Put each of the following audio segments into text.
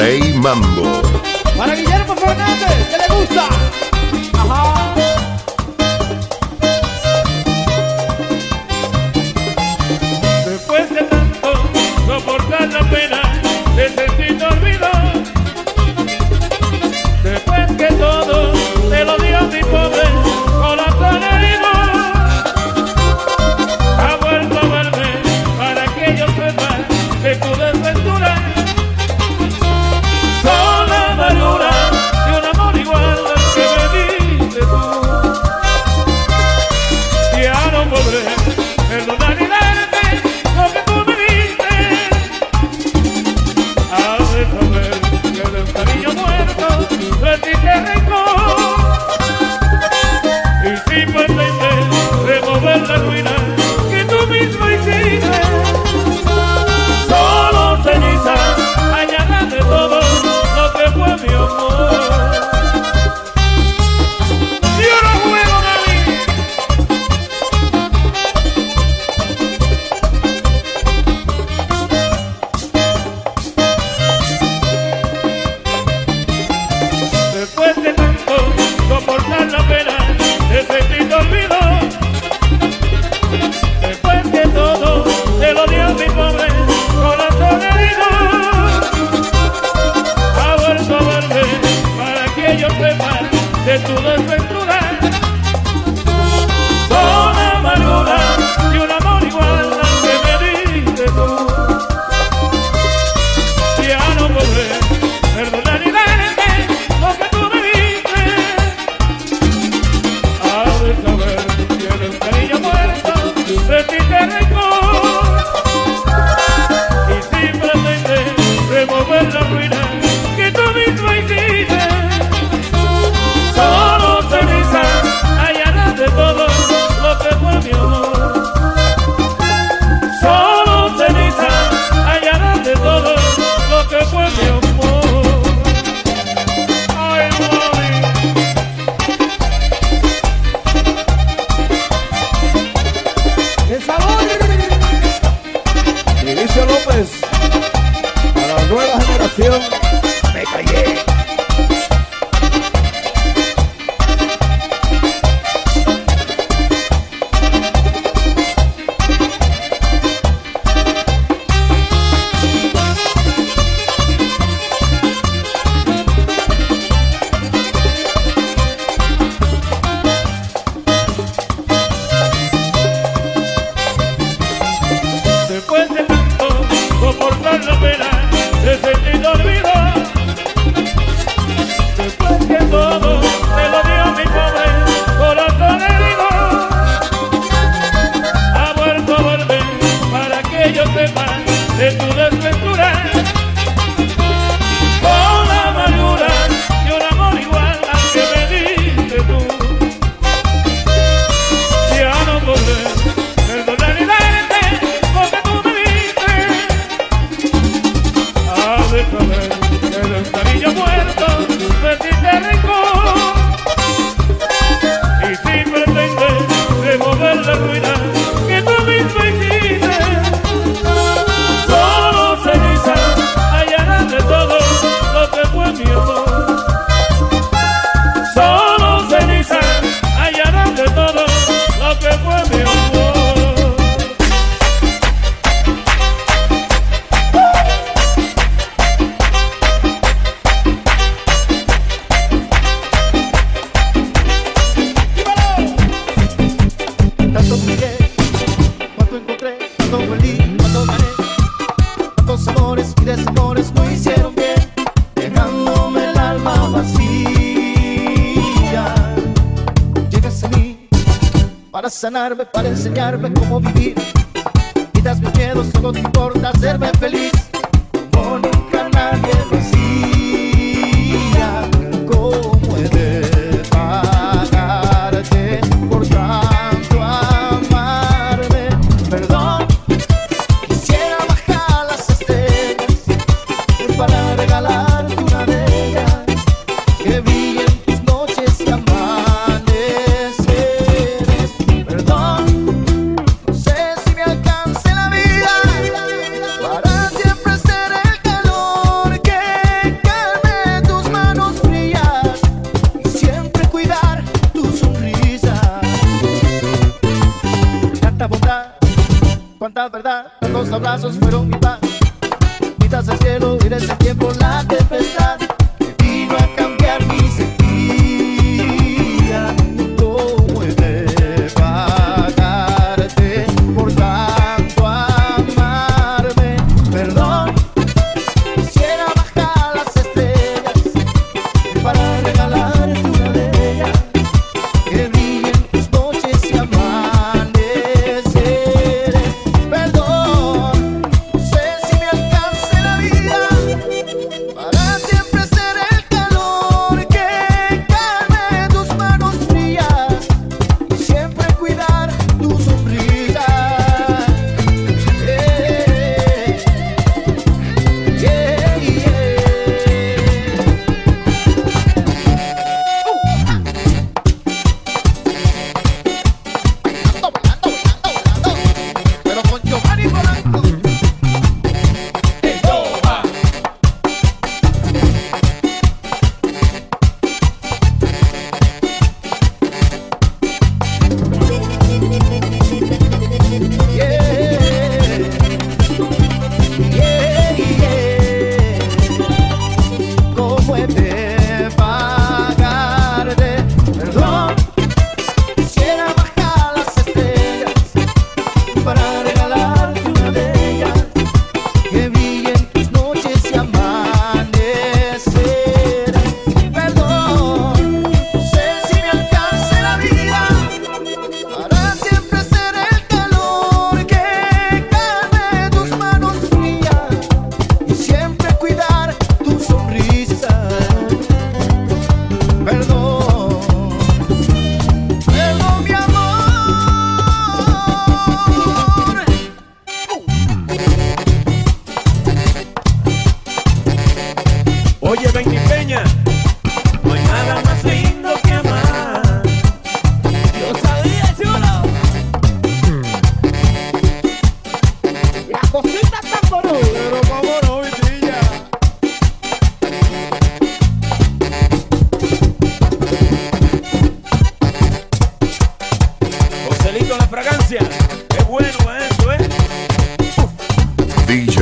RayMambo. Para Guillermo Fernández, que le gusta. Ajá. Después de tanto soportar la pena de sentir olvido, después que todo te lo dio mi pobre corazón herido, ha vuelto a verme para que yo sepa que tu desventura son la amargura de un amor igual al que me diste tú. Ya no podré perdonar ni darte lo que tú me diste. Has de saber que de un cariño muerto no existe rencor. Y si pretende remover la ruina que tú mismo hiciste, solo ceniza añadas de todo lo que fue mi amor. Yo no juego, David. Después de tanto soportar la pena de sentir olvido, después que todo te lo dio mi pobre corazón herido, ha vuelto a verme para que yo sepa de tu desventura. Son amargura de un amor igual al que me diste tú. Ya no podré perdonar ni darte lo que tú me diste. Has de saber que eres un cariño muerto de ti te rencor. Y si pretendes remover la ruina que tú mismo hiciste, solo ceniza hallarás de todo lo que fue mi amor. Solo ceniza hallarás de todo lo que fue mi amor. Ay, mami. ¡Qué sabor! Inicio López, para la nueva generación, me callé. Después de tanto soportar la pena de sentir olvido, después que todo te lo dio mi pobre corazón herido, ha vuelto a verme para que yo sepa de tu desventura. Con la amargura de un amor igual al que me diste tú. Ya no podré perdonar ni darte lo que tú me diste. Has de saber que de un cariño muerto no existe rencor. Y si pretendes remover la ruina que tú mismo hiciste, solo ceniza hallarás de todo lo que fue mi amor. Solo ceniza hallarás de todo lo que fue mi amor. Tanto pillé, cuanto encontré, cuanto perdí, cuanto gané. Tantos amores y desamores no hicieron bien, dejándome el alma vacía. Llegas a mí para sanarme, para enseñarme cómo vivir. Quitas mis miedos, solo te importa hacerme feliz, como nunca nadie lo hacía. ¿Cómo he de pagarte por tanto amarme? Perdón, quisiera bajar las estrellas para regalarte una de ellas, que vi en tus noches y amaneceres. Perdón, no sé si me alcance la vida para siempre los abrazos fueron mi paz. Miras al cielo y en ese tiempo la tempestad que vino a cambiar mi sentía. No puede pagarte por tanto amarme. Perdón, quisiera bajar las estrellas para regalarte una de ellas que brillen tus noches y amaneceres. Perdón, no sé si me alcance la vida para siempre ser el calor que calme tus manos frías y siempre cuidar tu sonrisa. Yeah, yeah, yeah. Ando bailando, bailando, bailando, pero con Giovanni Polanco. Yeah, yeah. ¿Cómo he de pagarte? Perdón, quisiera bajar las estrellas para regalarte una de ellas que brillen tus noches y amaneceres. Perdón, no sé si me alcance la vida para siempre ser el calor que calme tus manos frías y siempre cuidar tu sonrisa. Perdón, perdón mi amor. Oye, Benny Peña, no hay nada más lindo que amar. Yo sabía, chulo. La cosita está por hoy. Pero vámonos, Vitilla. Joselito, la fragancia. Qué bueno eso, ¿eh? DJ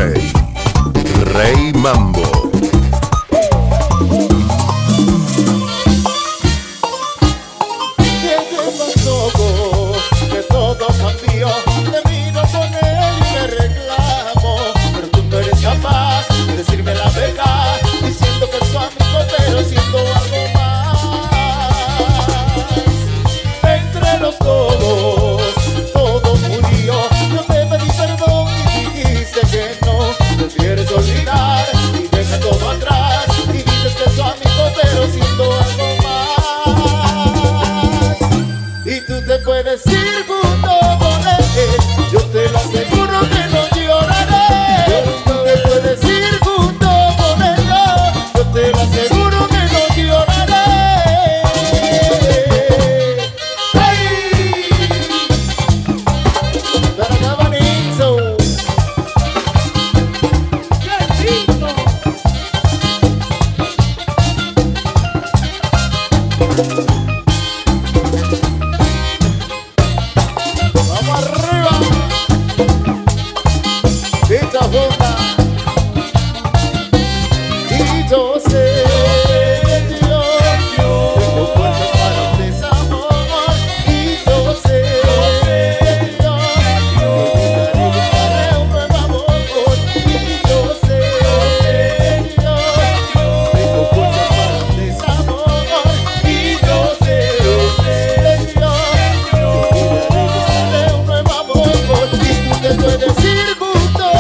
RayMambo. ¿Qué te pasó? Que todo cambió. Te miro con él y me reclamo, pero tú no eres capaz de decirme la verdad, diciendo que es tu amigo, pero siendo algo más. Entre los dos, todo murió. Yo te pedí perdón y dijiste que no. Prefieres olvidar y deja todo atrás, y dices que es tu amigo, pero siendo algo más. Y tú te puedes ir junto con él, yo te lo aseguro que no lloraré. Tú te puedes ir junto con ella, yo te lo aseguro que no lloraré. ¡Ay! Taragabanito. Vamos arriba. Esta boca. Y yo sé que tengo fuerzas para un desamor. Y yo sé que necesitaré buscar un nuevo amor. Y yo sé que tengo fuerzas para un desamor. Y yo sé que necesitaré buscar un nuevo amor. Y tú te puedes ir junto con él,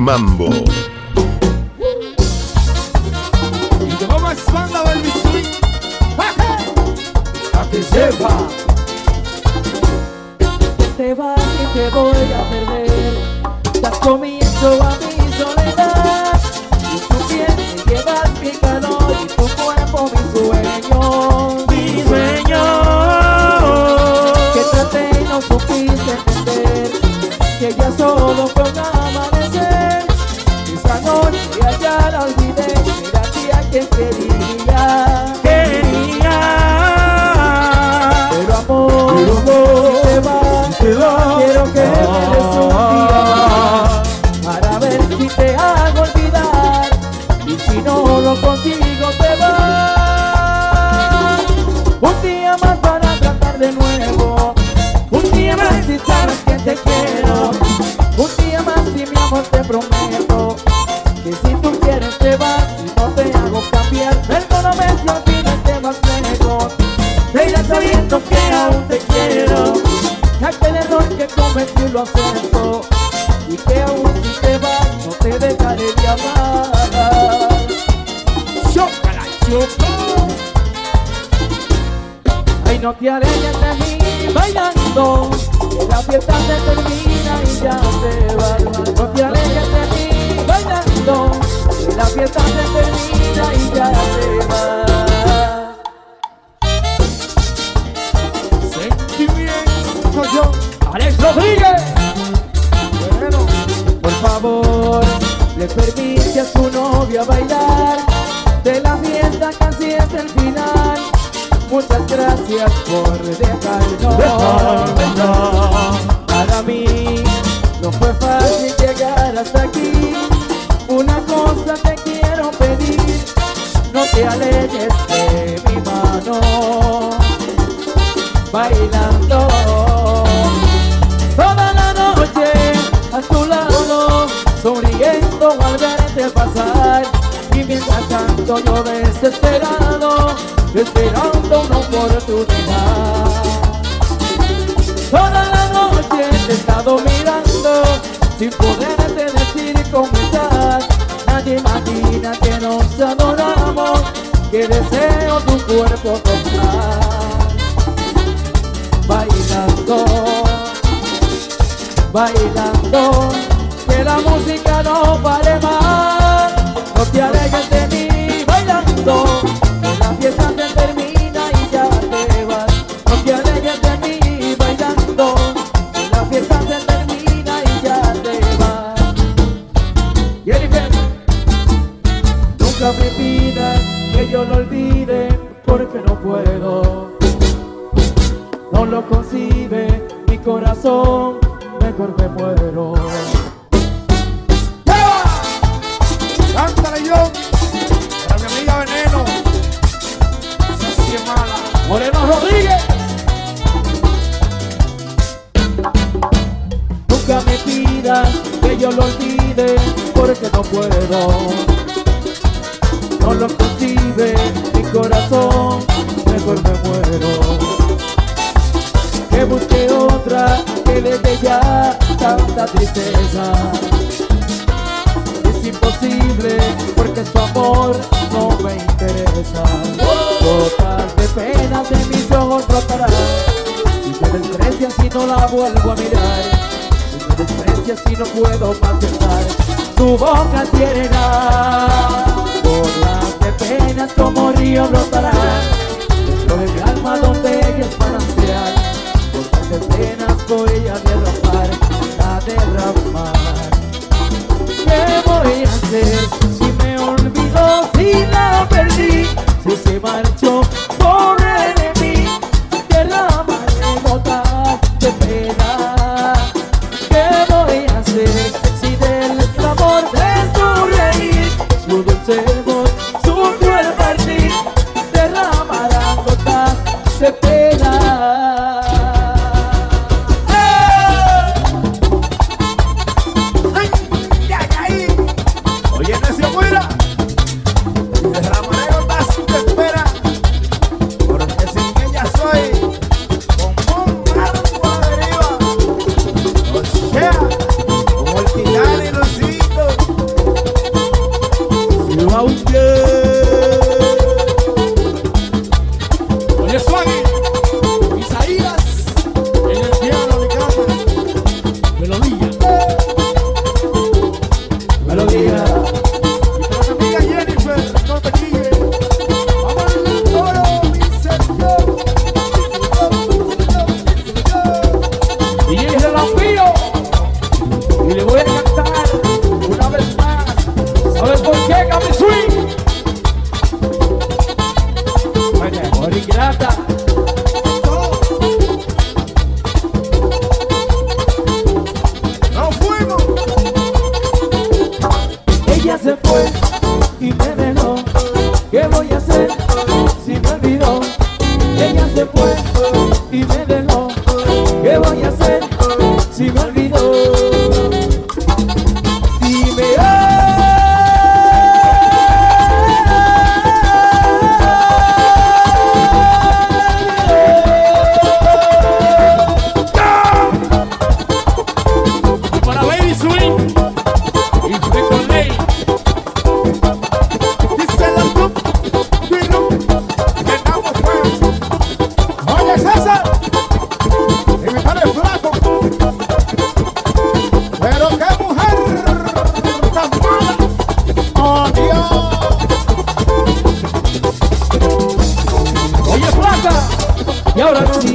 RayMambo. Y te vamos a expandir el bici. A que sepa. Te vas y te voy a perder. Estás comiendo a mi soledad. Y tu piel me llevas mi calor. Y tu cuerpo mi sueño. Mi sueño. Que traté y no supiste entender. Que ya solo fue un amanecer. Esa noche allá la olvidé. Era día que quería. Pero amor, si te vas, quiero que me des un día más, para ver si te hago olvidar. Y si no lo consigo te vas. Un día más para tratar de nuevo. Un día más si sabes que te quiero. Un día más y mi amor te prometo que si tú quieres te vas y no te hago cambiar. Perdóname si al final te vas lejos. Te irás sabiendo que aún te quiero. Aquel error que cometí lo acepto. Y que aún si te vas no te dejaré de amar. Chócala, chócala. Ay, no te haré ya estar aquí bailando. Que la fiesta se termina y ya te vas. No te haré ya estar aquí bailando. Que la fiesta se termina y ya te vas. Yo, Alex Rodríguez. Bueno, por favor, le permite a su novia bailar. De la fiesta casi es el final. Muchas gracias por dejarnos. Para mí no fue fácil llegar hasta aquí. Una cosa te quiero pedir, no te alejes de mi mano. Bailando toda la noche a tu lado, sonriendo al verte pasar. Y mientras tanto yo desesperado, esperando una oportunidad. Toda la noche te he estado mirando, sin poderte decir cómo estás. Nadie imagina que nos adoramos, que deseo tu cuerpo tocar. Bailando, bailando, que la música no pare más. No te alejes de mí, bailando, que la fiesta se termina y ya te vas. No te alejes de mí, bailando, que la fiesta se termina y ya te vas. Jennifer, nunca me pidas que yo lo olvide, porque no puedo. No lo concibe mi corazón, mejor me muero. ¡Lleva! Cántale yo, para mi amiga Veneno. Esa sí es mala. Moreno Rodríguez. Nunca me pidas que yo lo olvide, porque no puedo. No lo concibe mi corazón, mejor me muero. Que busque otra que le dé ya tanta tristeza. Es imposible porque su amor no me interesa. Gotas de pena de mis ojos brotarán. Si me desprecias y no la vuelvo a mirar. Si me desprecias y no puedo más pensar. Tu boca tierna. Gotas de pena como río brotarán. Dentro de mi alma donde ella es manantial. De penas voy a derramar, a derramar. ¿Qué voy a hacer si me olvidó, si la perdí? Si se marchó, corre de mí, derramaré gotas de pena. ¿Qué voy a hacer si del clamor de su reír, su dulce voz, su cruel partir, derramará gotas de pena? voy a hacer si me olvidó? Ella se fue y me dejó. ¿Qué voy a hacer si me olvidó? Si me olvidó. Para Baby Swing y Pico Ley. Y ahora